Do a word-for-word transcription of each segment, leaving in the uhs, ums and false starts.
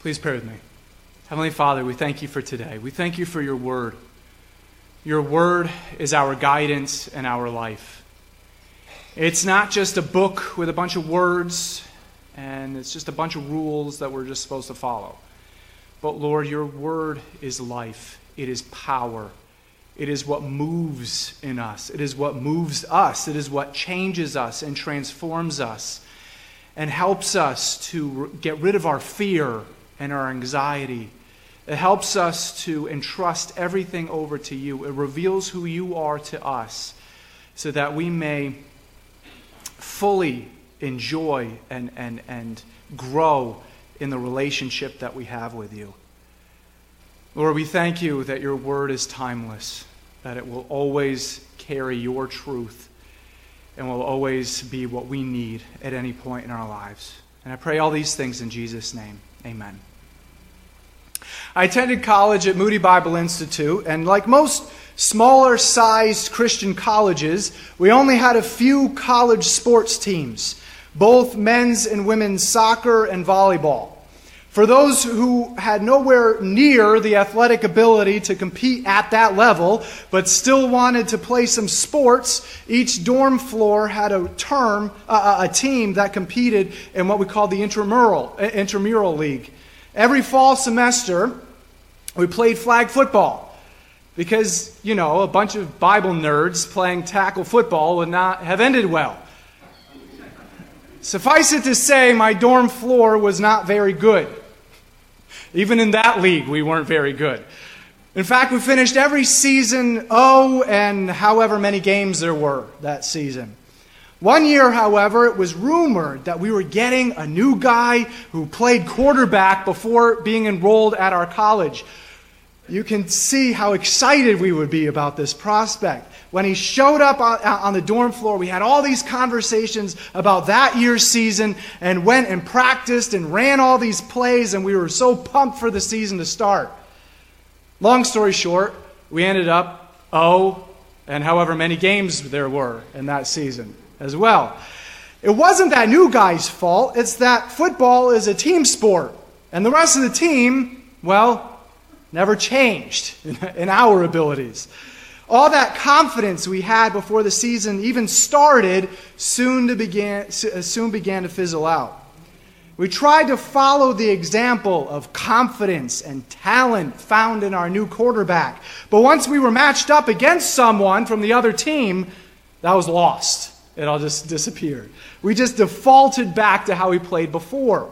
Please pray with me. Heavenly Father, we thank you for today. We thank you for your word. Your word is our guidance and our life. It's not just a book with a bunch of words, and it's just a bunch of rules that we're just supposed to follow. But Lord, your word is life. It is power. It is what moves in us. It is what moves us. It is what changes us and transforms us and helps us to get rid of our fear and our anxiety. It helps us to entrust everything over to you. It reveals who you are to us so that we may fully enjoy and, and, and grow in the relationship that we have with you. Lord, we thank you that your word is timeless, that it will always carry your truth and will always be what we need at any point in our lives. And I pray all these things in Jesus' name. Amen. I attended college at Moody Bible Institute, and like most smaller-sized Christian colleges, we only had a few college sports teams, both men's and women's soccer and volleyball. For those who had nowhere near the athletic ability to compete at that level, but still wanted to play some sports, each dorm floor had a term, uh, a team that competed in what we called the intramural, uh, intramural league. Every fall semester, we played flag football because, you know, a bunch of Bible nerds playing tackle football would not have ended well. Suffice it to say, my dorm floor was not very good. Even in that league, we weren't very good. In fact, we finished every season oh and however many games there were that season. One year, however, it was rumored that we were getting a new guy who played quarterback before being enrolled at our college. You can see how excited we would be about this prospect. When he showed up on the dorm floor, we had all these conversations about that year's season and went and practiced and ran all these plays, and we were so pumped for the season to start. Long story short, we ended up oh and however many games there were in that season as well. It wasn't that new guy's fault. It's that football is a team sport, and the rest of the team, well, never changed in our abilities. All that confidence we had before the season even started soon to began, soon began to fizzle out. We tried to follow the example of confidence and talent found in our new quarterback, but once we were matched up against someone from the other team, that was lost. It all just disappeared. We just defaulted back to how we played before.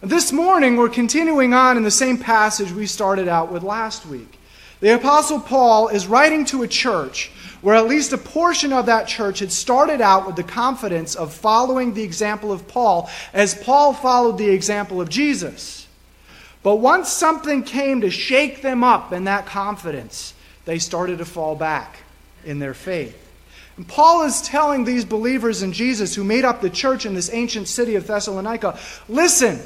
This morning, we're continuing on in the same passage we started out with last week. The Apostle Paul is writing to a church where at least a portion of that church had started out with the confidence of following the example of Paul as Paul followed the example of Jesus. But once something came to shake them up in that confidence, they started to fall back in their faith. Paul is telling these believers in Jesus who made up the church in this ancient city of Thessalonica, listen,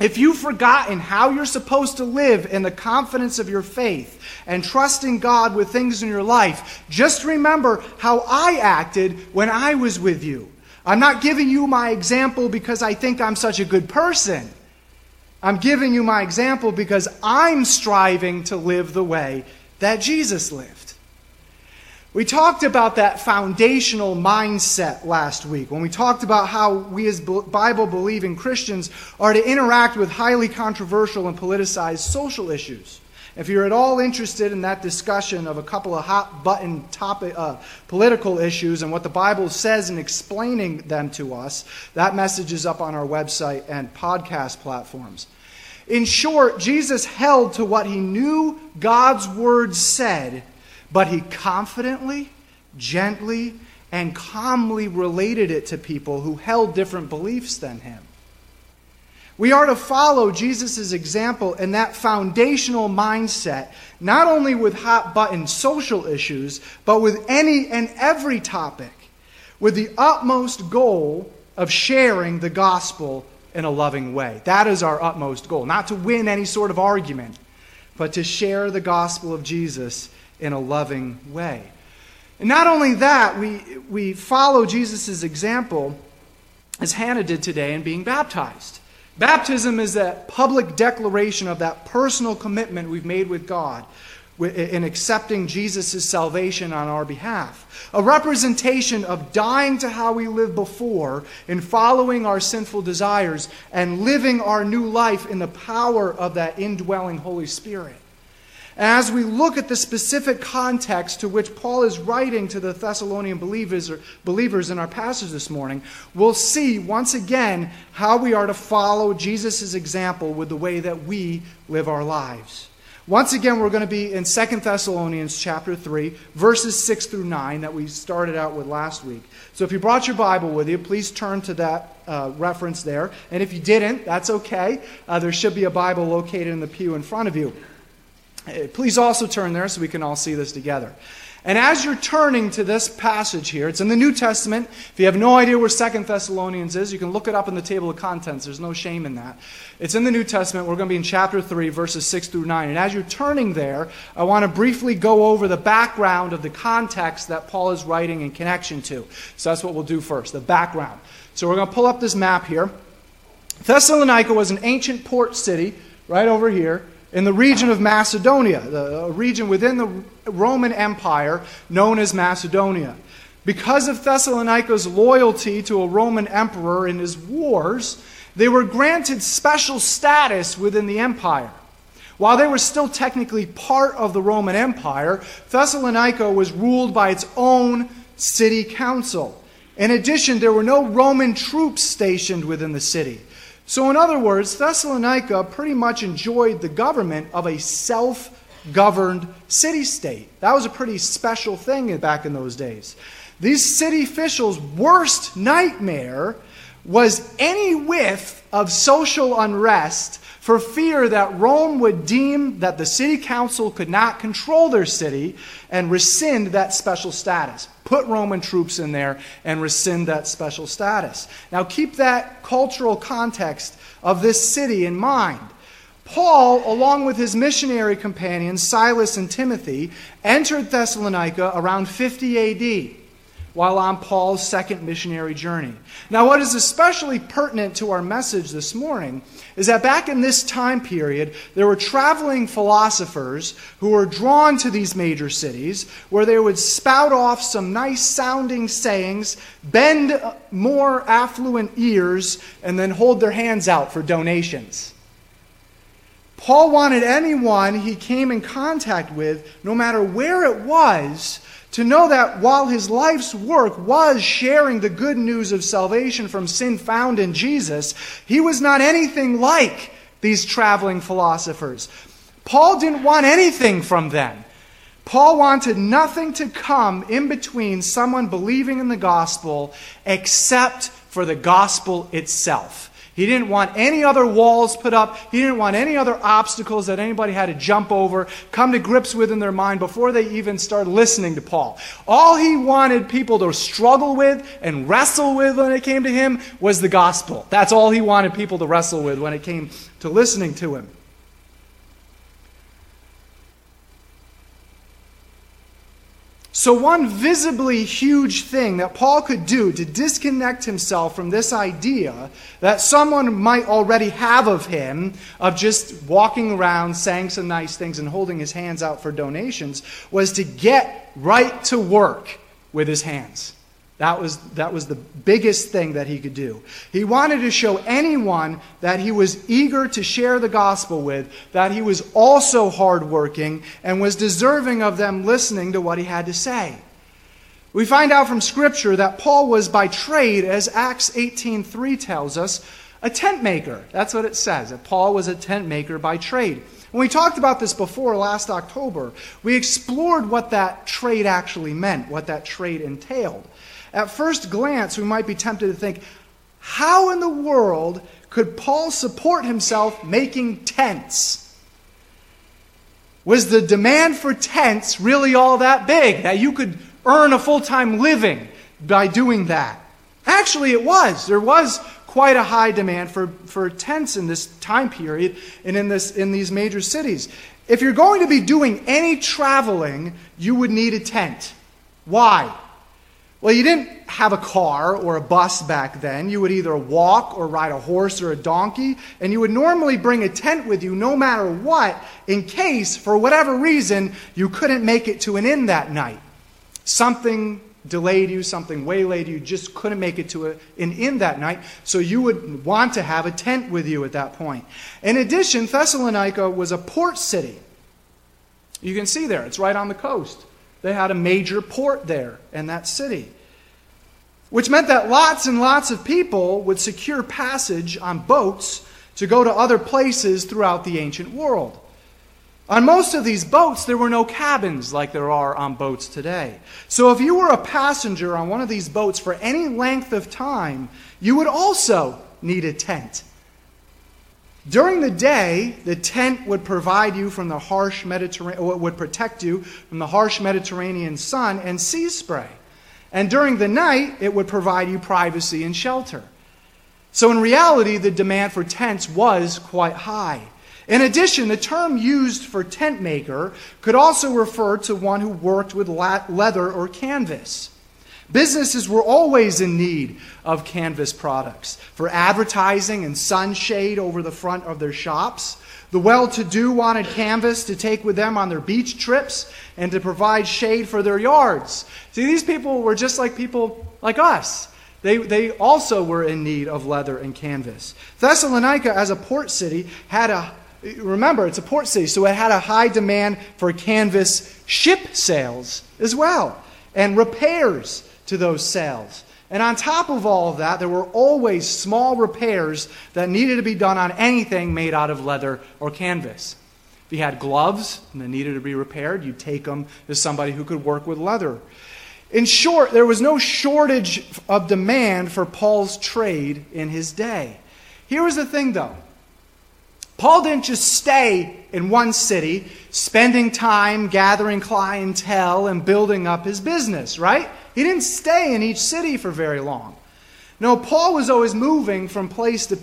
if you've forgotten how you're supposed to live in the confidence of your faith and trusting God with things in your life, just remember how I acted when I was with you. I'm not giving you my example because I think I'm such a good person. I'm giving you my example because I'm striving to live the way that Jesus lived. We talked about that foundational mindset last week when we talked about how we as Bible-believing Christians are to interact with highly controversial and politicized social issues. If you're at all interested in that discussion of a couple of hot-button topic, uh, political issues and what the Bible says in explaining them to us, that message is up on our website and podcast platforms. In short, Jesus held to what he knew God's Word said, but he confidently, gently, and calmly related it to people who held different beliefs than him. We are to follow Jesus' example in that foundational mindset, not only with hot-button social issues, but with any and every topic, with the utmost goal of sharing the gospel in a loving way. That is our utmost goal, not to win any sort of argument, but to share the gospel of Jesus in a loving way. And not only that, we we follow Jesus' example as Hannah did today in being baptized. Baptism is that public declaration of that personal commitment we've made with God in accepting Jesus' salvation on our behalf. A representation of dying to how we lived before and following our sinful desires and living our new life in the power of that indwelling Holy Spirit. As we look at the specific context to which Paul is writing to the Thessalonian believers, or believers in our passage this morning, we'll see once again how we are to follow Jesus' example with the way that we live our lives. Once again, we're going to be in Second Thessalonians chapter three, verses six through nine that we started out with last week. So if you brought your Bible with you, please turn to that uh, reference there. And if you didn't, that's okay. Uh, there should be a Bible located in the pew in front of you. Please also turn there so we can all see this together. And as you're turning to this passage here, it's in the New Testament. If you have no idea where Second Thessalonians is, you can look it up in the table of contents. There's no shame in that. It's in the New Testament. We're going to be in chapter three, verses six through nine. And as you're turning there, I want to briefly go over the background of the context that Paul is writing in connection to. So that's what we'll do first, the background. So we're going to pull up this map here. Thessalonica was an ancient port city right over here, in the region of Macedonia, a region within the Roman Empire known as Macedonia. Because of Thessalonica's loyalty to a Roman emperor in his wars, they were granted special status within the empire. While they were still technically part of the Roman Empire, Thessalonica was ruled by its own city council. In addition, there were no Roman troops stationed within the city. So in other words, Thessalonica pretty much enjoyed the government of a self-governed city-state. That was a pretty special thing back in those days. These city officials' worst nightmare was any whiff of social unrest for fear that Rome would deem that the city council could not control their city and rescind that special status. Put Roman troops in there and rescind that special status. Now keep that cultural context of this city in mind. Paul, along with his missionary companions Silas and Timothy, entered Thessalonica around fifty A D while on Paul's second missionary journey. Now what is especially pertinent to our message this morning is that back in this time period, there were traveling philosophers who were drawn to these major cities where they would spout off some nice-sounding sayings, bend more affluent ears, and then hold their hands out for donations. Paul wanted anyone he came in contact with, no matter where it was, to know that while his life's work was sharing the good news of salvation from sin found in Jesus, he was not anything like these traveling philosophers. Paul didn't want anything from them. Paul wanted nothing to come in between someone believing in the gospel except for the gospel itself. He didn't want any other walls put up. He didn't want any other obstacles that anybody had to jump over, come to grips with in their mind before they even started listening to Paul. All he wanted people to struggle with and wrestle with when it came to him was the gospel. That's all he wanted people to wrestle with when it came to listening to him. So one visibly huge thing that Paul could do to disconnect himself from this idea that someone might already have of him, of just walking around, saying some nice things, and holding his hands out for donations, was to get right to work with his hands. That was, that was the biggest thing that he could do. He wanted to show anyone that he was eager to share the gospel with, that he was also hardworking and was deserving of them listening to what he had to say. We find out from Scripture that Paul was by trade, as Acts eighteen three tells us, a tent maker. That's what it says, that Paul was a tent maker by trade. When we talked about this before last October, we explored what that trade actually meant, what that trade entailed. At first glance, we might be tempted to think, how in the world could Paul support himself making tents? Was the demand for tents really all that big, that you could earn a full-time living by doing that? Actually, it was. There was quite a high demand for, for tents in this time period and in this in these major cities. If you're going to be doing any traveling, you would need a tent. Why? Well, you didn't have a car or a bus back then. You would either walk or ride a horse or a donkey, and you would normally bring a tent with you no matter what, in case, for whatever reason, you couldn't make it to an inn that night. Something delayed you, something waylaid you, just couldn't make it to a, an inn that night, so you would want to have a tent with you at that point. In addition, Thessalonica was a port city. You can see there, it's right on the coast. They had a major port there in that city, which meant that lots and lots of people would secure passage on boats to go to other places throughout the ancient world. On most of these boats, there were no cabins like there are on boats today. So if you were a passenger on one of these boats for any length of time, you would also need a tent. During the day, the tent would provide you from the harsh Mediterranean, or would protect you from the harsh Mediterranean sun and sea spray. And during the night, it would provide you privacy and shelter. So in reality, the demand for tents was quite high. In addition, the term used for tent maker could also refer to one who worked with leather or canvas. Businesses were always in need of canvas products for advertising and sunshade over the front of their shops. The well-to-do wanted canvas to take with them on their beach trips and to provide shade for their yards. See, these people were just like people like us. They, they also were in need of leather and canvas. Thessalonica, as a port city, had a, remember, it's a port city, so it had a high demand for canvas ship sails as well, and repairs to those sails. And on top of all of that, there were always small repairs that needed to be done on anything made out of leather or canvas. If you had gloves and they needed to be repaired, you'd take them to somebody who could work with leather. In short, there was no shortage of demand for Paul's trade in his day. Here was the thing, though. Paul didn't just stay in one city, spending time gathering clientele and building up his business, right? He didn't stay in each city for very long. No, Paul was always moving from place to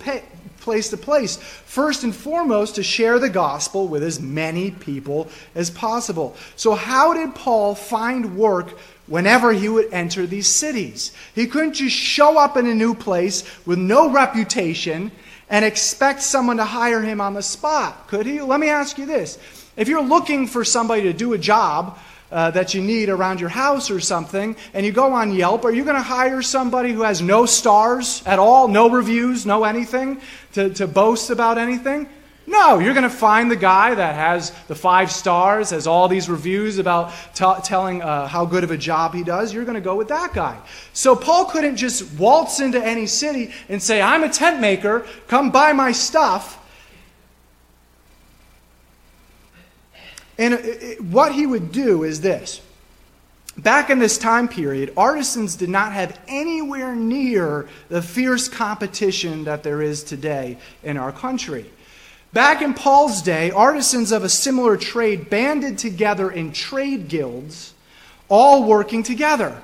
place to place, first and foremost to share the gospel with as many people as possible. So how did Paul find work whenever he would enter these cities? He couldn't just show up in a new place with no reputation and expect someone to hire him on the spot, could he? Let me ask you this. If you're looking for somebody to do a job uh, that you need around your house or something, and you go on Yelp, are you going to hire somebody who has no stars at all, no reviews, no anything, to, to boast about anything? No, you're going to find the guy that has the five stars, has all these reviews about t- telling uh, how good of a job he does. You're going to go with that guy. So Paul couldn't just waltz into any city and say, I'm a tent maker, come buy my stuff. And it, it, what he would do is this. Back in this time period, artisans did not have anywhere near the fierce competition that there is today in our country. Back in Paul's day, artisans of a similar trade banded together in trade guilds, all working together.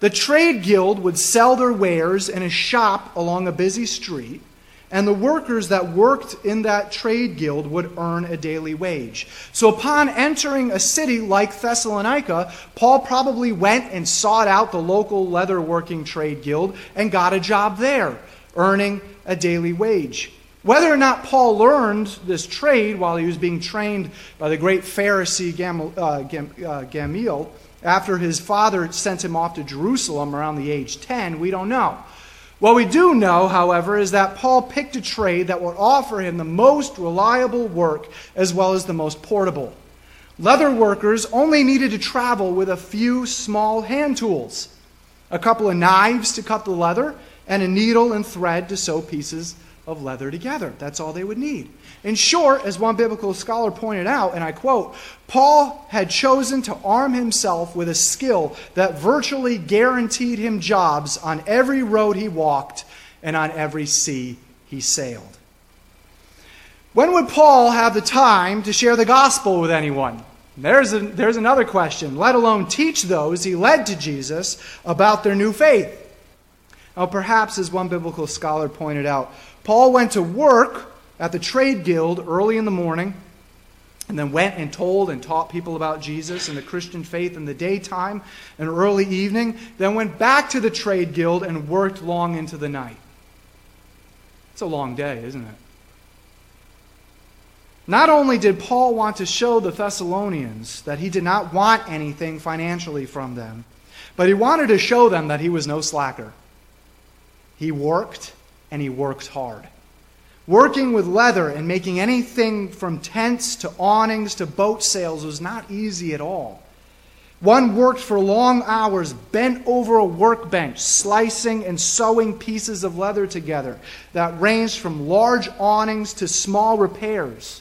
The trade guild would sell their wares in a shop along a busy street, and the workers that worked in that trade guild would earn a daily wage. So upon entering a city like Thessalonica, Paul probably went and sought out the local leatherworking trade guild and got a job there, earning a daily wage. Whether or not Paul learned this trade while he was being trained by the great Pharisee Gamal, uh, Gam, uh, Gamaliel, after his father sent him off to Jerusalem around the age ten, we don't know. What we do know, however, is that Paul picked a trade that would offer him the most reliable work as well as the most portable. Leather workers only needed to travel with a few small hand tools, a couple of knives to cut the leather, and a needle and thread to sew pieces of leather together. That's all they would need. In short, as one biblical scholar pointed out, and I quote, Paul had chosen to arm himself with a skill that virtually guaranteed him jobs on every road he walked and on every sea he sailed. When would Paul have the time to share the gospel with anyone? There's, a, there's another question, let alone teach those he led to Jesus about their new faith. Now, perhaps, as one biblical scholar pointed out, Paul went to work at the trade guild early in the morning, and then went and told and taught people about Jesus and the Christian faith in the daytime and early evening, then went back to the trade guild and worked long into the night. It's a long day, isn't it? Not only did Paul want to show the Thessalonians that he did not want anything financially from them, but he wanted to show them that he was no slacker. He worked, and he worked hard. Working with leather and making anything from tents to awnings to boat sails was not easy at all. One worked for long hours, bent over a workbench, slicing and sewing pieces of leather together that ranged from large awnings to small repairs.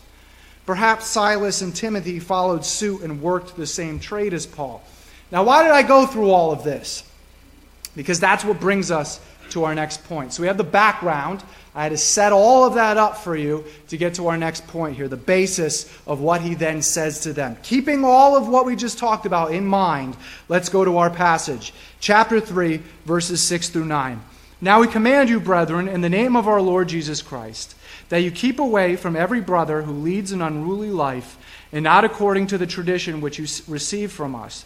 Perhaps Silas and Timothy followed suit and worked the same trade as Paul. Now, why did I go through all of this? Because that's what brings us to our next point. So we have the background. I had to set all of that up for you to get to our next point here, the basis of what he then says to them. Keeping all of what we just talked about in mind, let's go to our passage. Chapter three, verses six through nine. Now we command you, brethren, in the name of our Lord Jesus Christ, that you keep away from every brother who leads an unruly life, and not according to the tradition which you received from us.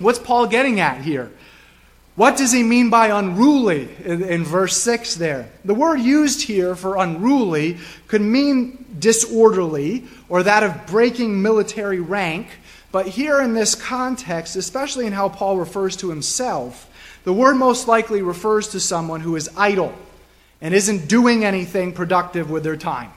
What's Paul getting at here? What does he mean by unruly in, in verse six there? The word used here for unruly could mean disorderly or that of breaking military rank. But here in this context, especially in how Paul refers to himself, the word most likely refers to someone who is idle and isn't doing anything productive with their time.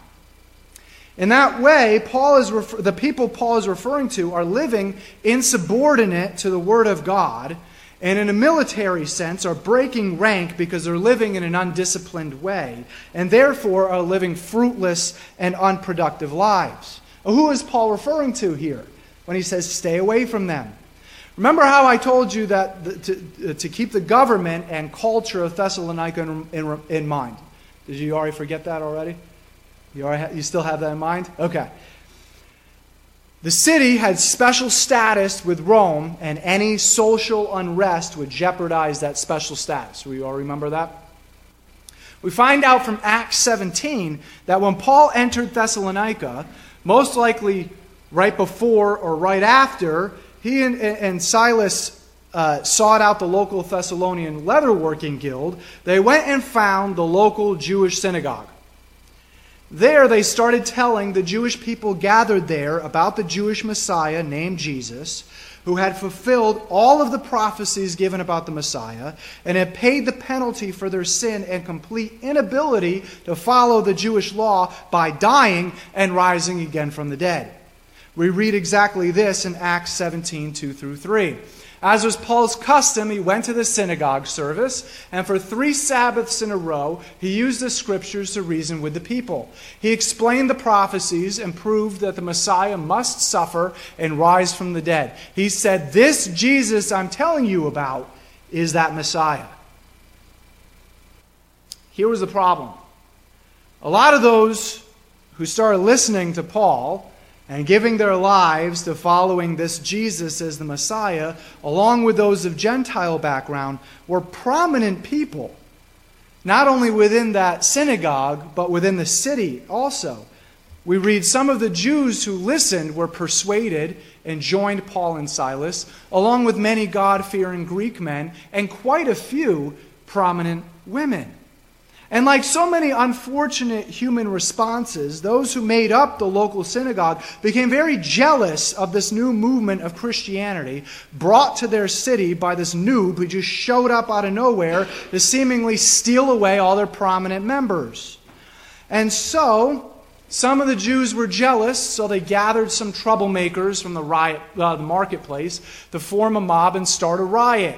In that way, Paul is refer- the people Paul is referring to are living insubordinate to the Word of God, and in a military sense are breaking rank because they're living in an undisciplined way, and therefore are living fruitless and unproductive lives. Well, who is Paul referring to here when he says stay away from them? Remember how I told you that the, to, to keep the government and culture of Thessalonica in, in, in mind. Did you already forget that already? You, already ha- you still have that in mind? Okay. The city had special status with Rome, and any social unrest would jeopardize that special status. We all remember that? We find out from Acts seventeen that when Paul entered Thessalonica, most likely right before or right after, he and, and Silas Uh, sought out the local Thessalonian leatherworking guild, they went and found the local Jewish synagogue. There they started telling the Jewish people gathered there about the Jewish Messiah named Jesus, who had fulfilled all of the prophecies given about the Messiah and had paid the penalty for their sin and complete inability to follow the Jewish law by dying and rising again from the dead. We read exactly this in Acts seventeen, two through three. As was Paul's custom, he went to the synagogue service, and for three Sabbaths in a row, he used the scriptures to reason with the people. He explained the prophecies and proved that the Messiah must suffer and rise from the dead. He said, "This Jesus I'm telling you about is that Messiah." Here was the problem. A lot of those who started listening to Paul and giving their lives to following this Jesus as the Messiah, along with those of Gentile background, were prominent people, not only within that synagogue, but within the city also. We read some of the Jews who listened were persuaded and joined Paul and Silas, along with many God-fearing Greek men and quite a few prominent women. And like so many unfortunate human responses, those who made up the local synagogue became very jealous of this new movement of Christianity brought to their city by this noob who just showed up out of nowhere to seemingly steal away all their prominent members. And so some of the Jews were jealous, so they gathered some troublemakers from the, riot, uh, the marketplace to form a mob and start a riot.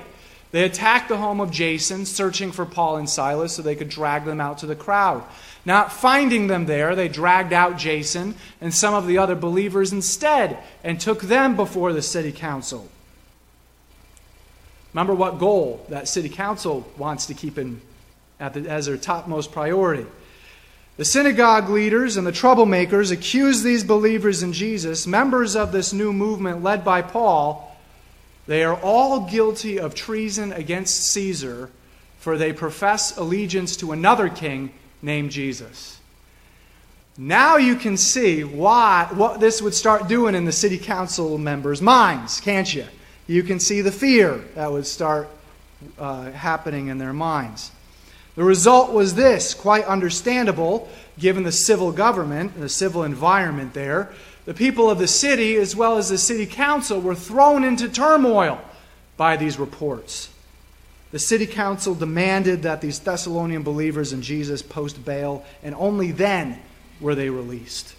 They attacked the home of Jason, searching for Paul and Silas so they could drag them out to the crowd. Not finding them there, they dragged out Jason and some of the other believers instead and took them before the city council. Remember what goal that city council wants to keep in at the, as their topmost priority. The synagogue leaders and the troublemakers accused these believers in Jesus, members of this new movement led by Paul. They are all guilty of treason against Caesar, for they profess allegiance to another king named Jesus. Now you can see why what this would start doing in the city council members' minds, can't you? You can see the fear that would start uh, happening in their minds. The result was this, quite understandable, given the civil government, the civil environment there. The people of the city, as well as the city council, were thrown into turmoil by these reports. The city council demanded that these Thessalonian believers in Jesus post bail, and only then were they released.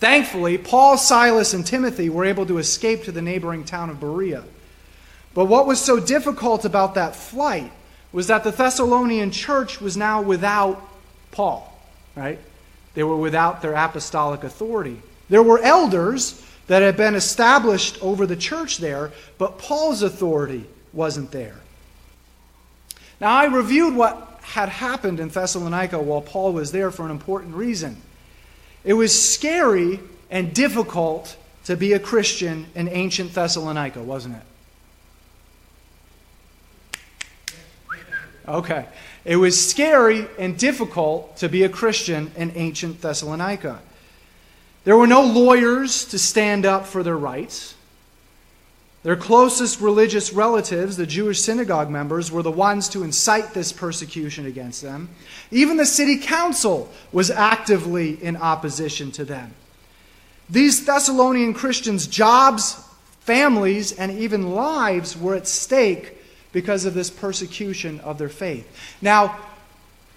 Thankfully, Paul, Silas, and Timothy were able to escape to the neighboring town of Berea. But what was so difficult about that flight was that the Thessalonian church was now without Paul, right? They were without their apostolic authority. There were elders that had been established over the church there, but Paul's authority wasn't there. Now, I reviewed what had happened in Thessalonica while Paul was there for an important reason. It was scary and difficult to be a Christian in ancient Thessalonica, wasn't it? Okay. It was scary and difficult to be a Christian in ancient Thessalonica. There were no lawyers to stand up for their rights. Their closest religious relatives, the Jewish synagogue members, were the ones to incite this persecution against them. Even the city council was actively in opposition to them. These Thessalonian Christians' jobs, families, and even lives were at stake because of this persecution of their faith. Now,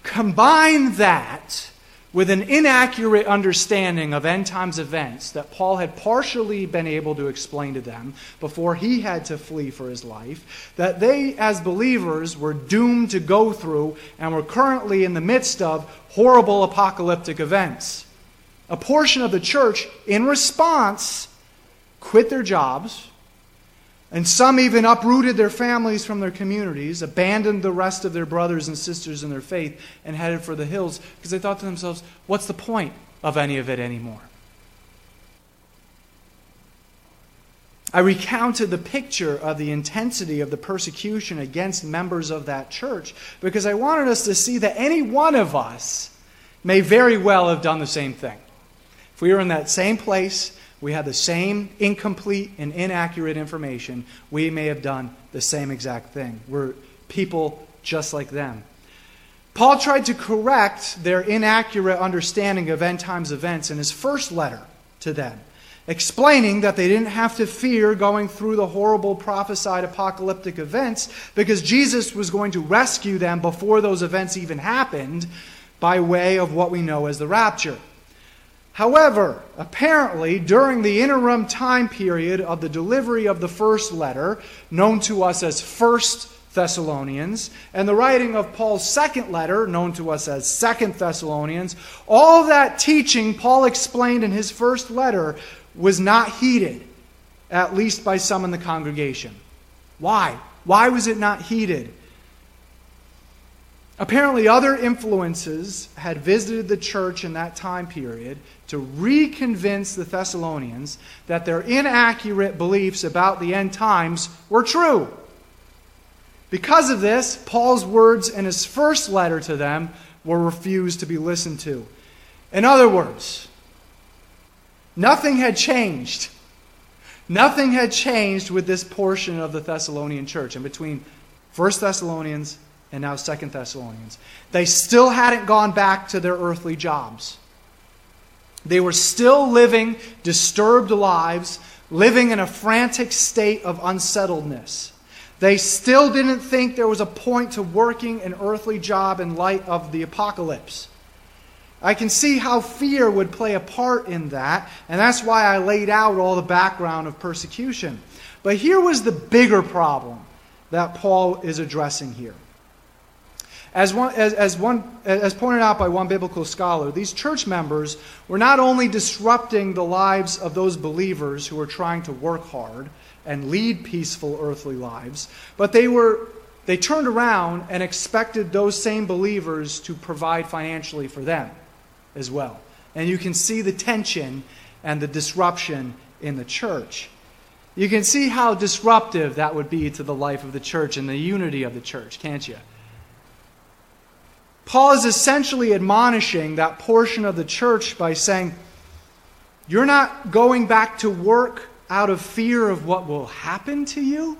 combine that with an inaccurate understanding of end times events that Paul had partially been able to explain to them before he had to flee for his life, that they as believers were doomed to go through and were currently in the midst of horrible apocalyptic events. A portion of the church, in response, quit their jobs, and some even uprooted their families from their communities, abandoned the rest of their brothers and sisters in their faith, and headed for the hills because they thought to themselves, what's the point of any of it anymore? I recounted the picture of the intensity of the persecution against members of that church because I wanted us to see that any one of us may very well have done the same thing. If we were in that same place, we had the same incomplete and inaccurate information, we may have done the same exact thing. We're people just like them. Paul tried to correct their inaccurate understanding of end times events in his first letter to them, explaining that they didn't have to fear going through the horrible prophesied apocalyptic events because Jesus was going to rescue them before those events even happened by way of what we know as the rapture. However, apparently, during the interim time period of the delivery of the first letter, known to us as First Thessalonians, and the writing of Paul's second letter, known to us as Second Thessalonians, all that teaching Paul explained in his first letter was not heeded, at least by some in the congregation. Why? Why was it not heeded? Apparently, other influences had visited the church in that time period to reconvince the Thessalonians that their inaccurate beliefs about the end times were true. Because of this, Paul's words in his first letter to them were refused to be listened to. In other words, nothing had changed. Nothing had changed with this portion of the Thessalonian church. And between First Thessalonians and now Second Thessalonians, they still hadn't gone back to their earthly jobs. They were still living disturbed lives, living in a frantic state of unsettledness. They still didn't think there was a point to working an earthly job in light of the apocalypse. I can see how fear would play a part in that, and that's why I laid out all the background of persecution. But here was the bigger problem that Paul is addressing here. As one, as, as one, as pointed out by one biblical scholar, these church members were not only disrupting the lives of those believers who were trying to work hard and lead peaceful earthly lives, but they were they turned around and expected those same believers to provide financially for them as well. And you can see the tension and the disruption in the church. You can see how disruptive that would be to the life of the church and the unity of the church, can't you? Paul is essentially admonishing that portion of the church by saying, you're not going back to work out of fear of what will happen to you?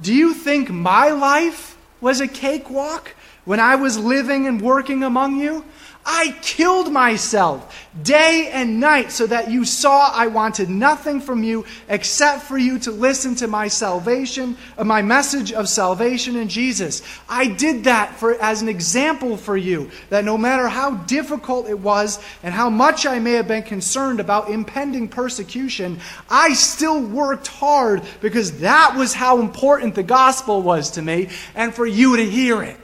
Do you think my life was a cakewalk when I was living and working among you? I killed myself day and night so that you saw I wanted nothing from you except for you to listen to my salvation, my message of salvation in Jesus. I did that for as an example for you, that no matter how difficult it was and how much I may have been concerned about impending persecution, I still worked hard because that was how important the gospel was to me and for you to hear it.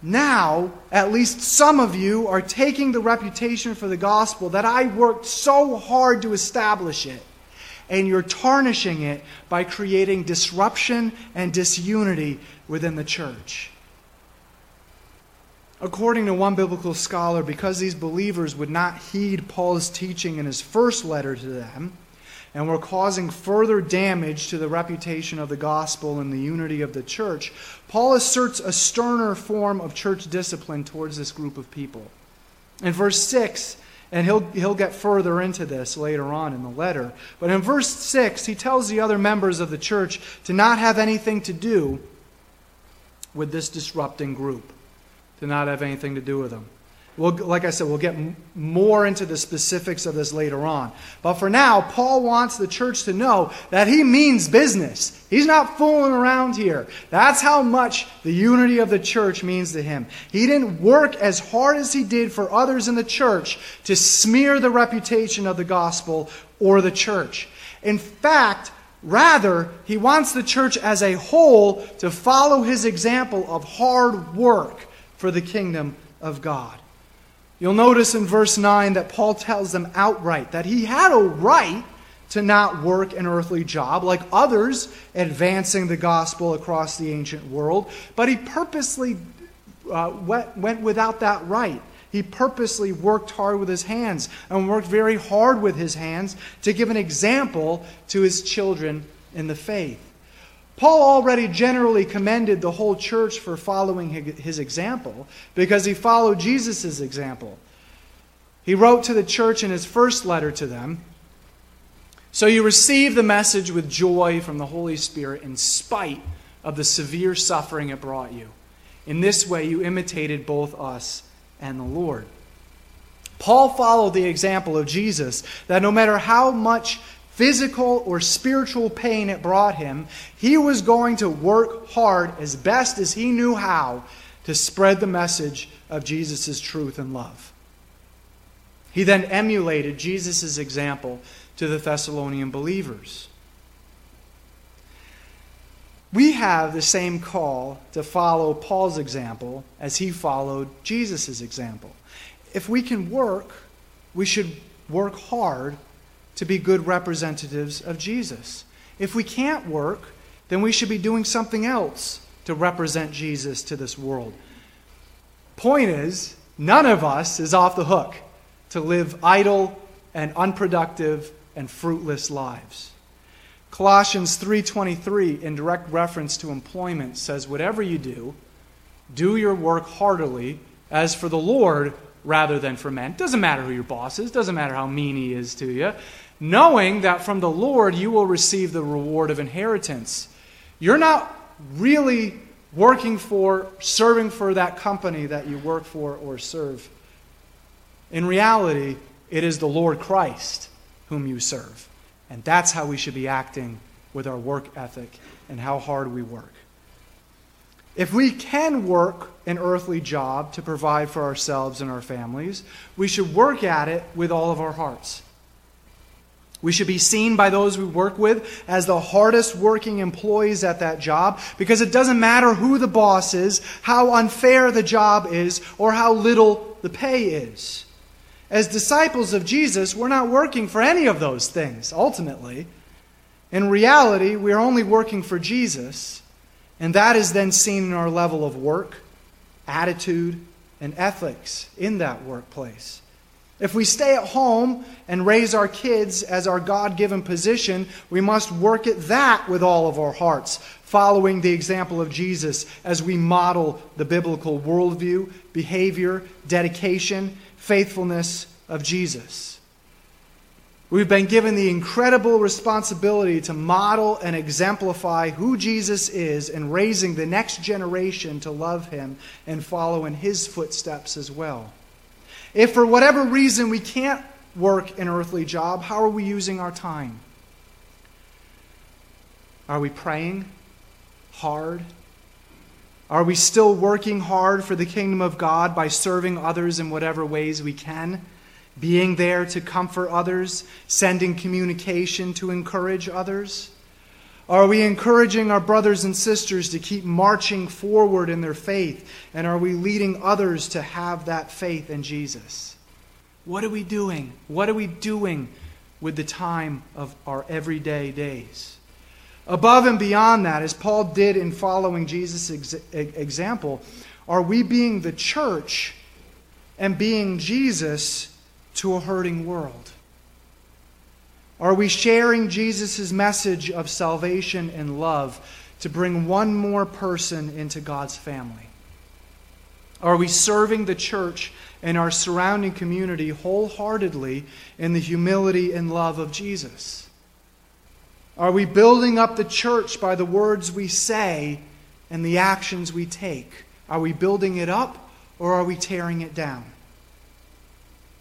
Now, at least some of you are taking the reputation for the gospel that I worked so hard to establish it, and you're tarnishing it by creating disruption and disunity within the church. According to one biblical scholar, because these believers would not heed Paul's teaching in his first letter to them, and were causing further damage to the reputation of the gospel and the unity of the church, Paul asserts a sterner form of church discipline towards this group of people. In verse six, and he'll, he'll get further into this later on in the letter, but in verse six, he tells the other members of the church to not have anything to do with this disrupting group, to not have anything to do with them. We'll, like I said, we'll get more into the specifics of this later on. But for now, Paul wants the church to know that he means business. He's not fooling around here. That's how much the unity of the church means to him. He didn't work as hard as he did for others in the church to smear the reputation of the gospel or the church. In fact, rather, he wants the church as a whole to follow his example of hard work for the kingdom of God. You'll notice in verse nine that Paul tells them outright that he had a right to not work an earthly job like others advancing the gospel across the ancient world, but he purposely uh, went, went without that right. He purposely worked hard with his hands and worked very hard with his hands to give an example to his children in the faith. Paul already generally commended the whole church for following his example because he followed Jesus' example. He wrote to the church in his first letter to them, "So you receive the message with joy from the Holy Spirit in spite of the severe suffering it brought you. In this way you imitated both us and the Lord." Paul followed the example of Jesus, that no matter how much physical or spiritual pain it brought him, he was going to work hard as best as he knew how to spread the message of Jesus' truth and love. He then emulated Jesus' example to the Thessalonian believers. We have the same call to follow Paul's example as he followed Jesus' example. If we can work, we should work hard to be good representatives of Jesus. If we can't work, then we should be doing something else to represent Jesus to this world. Point is, none of us is off the hook to live idle and unproductive and fruitless lives. Colossians three twenty-three, in direct reference to employment, says, "Whatever you do, do your work heartily, as for the Lord rather than for men." Doesn't matter who your boss is, doesn't matter how mean he is to you. Knowing that from the Lord you will receive the reward of inheritance. You're not really working for, serving for that company that you work for or serve. In reality, it is the Lord Christ whom you serve. And that's how we should be acting with our work ethic and how hard we work. If we can work an earthly job to provide for ourselves and our families, we should work at it with all of our hearts. We should be seen by those we work with as the hardest working employees at that job, because it doesn't matter who the boss is, how unfair the job is, or how little the pay is. As disciples of Jesus, we're not working for any of those things, ultimately. In reality, we're only working for Jesus, and that is then seen in our level of work, attitude, and ethics in that workplace. If we stay at home and raise our kids as our God-given position, we must work at that with all of our hearts, following the example of Jesus as we model the biblical worldview, behavior, dedication, faithfulness of Jesus. We've been given the incredible responsibility to model and exemplify who Jesus is in raising the next generation to love him and follow in his footsteps as well. If for whatever reason we can't work an earthly job, how are we using our time? Are we praying hard? Are we still working hard for the kingdom of God by serving others in whatever ways we can? Being there to comfort others, sending communication to encourage others? Are we encouraging our brothers and sisters to keep marching forward in their faith? And are we leading others to have that faith in Jesus? What are we doing? What are we doing with the time of our everyday days? Above and beyond that, as Paul did in following Jesus' ex- example, are we being the church and being Jesus to a hurting world? Are we sharing Jesus' message of salvation and love to bring one more person into God's family? Are we serving the church and our surrounding community wholeheartedly in the humility and love of Jesus? Are we building up the church by the words we say and the actions we take? Are we building it up, or are we tearing it down?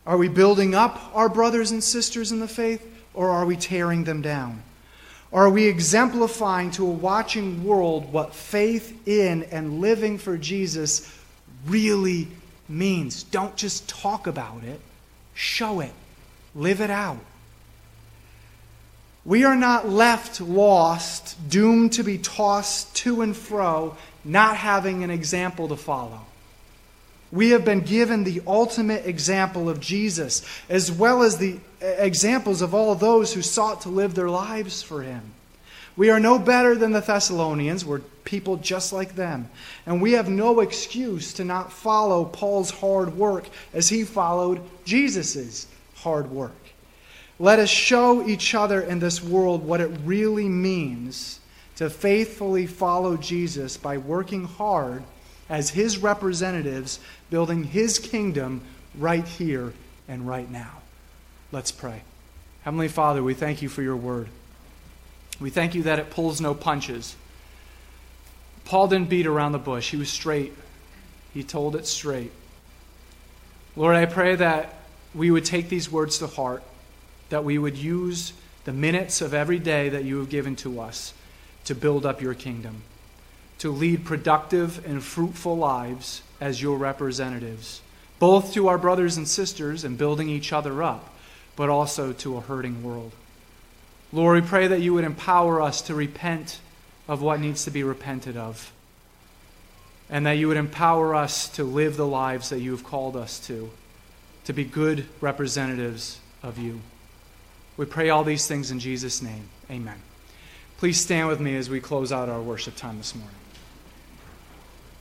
Are we building up our brothers and sisters in the faith, or are we tearing them down? Are we exemplifying to a watching world what faith in and living for Jesus really means? Don't just talk about it. Show it. Live it out. We are not left lost, doomed to be tossed to and fro, not having an example to follow. We have been given the ultimate example of Jesus, as well as the examples of all those who sought to live their lives for him. We are no better than the Thessalonians. We're people just like them. And we have no excuse to not follow Paul's hard work as he followed Jesus' hard work. Let us show each other in this world what it really means to faithfully follow Jesus by working hard as his representatives, building his kingdom right here and right now. Let's pray. Heavenly Father, we thank you for your word. We thank you that it pulls no punches. Paul didn't beat around the bush. He was straight. He told it straight. Lord, I pray that we would take these words to heart, that we would use the minutes of every day that you have given to us to build up your kingdom, to lead productive and fruitful lives as your representatives, both to our brothers and sisters and building each other up, but also to a hurting world. Lord, we pray that you would empower us to repent of what needs to be repented of, and that you would empower us to live the lives that you have called us to, to be good representatives of you. We pray all these things in Jesus' name. Amen. Please stand with me as we close out our worship time this morning.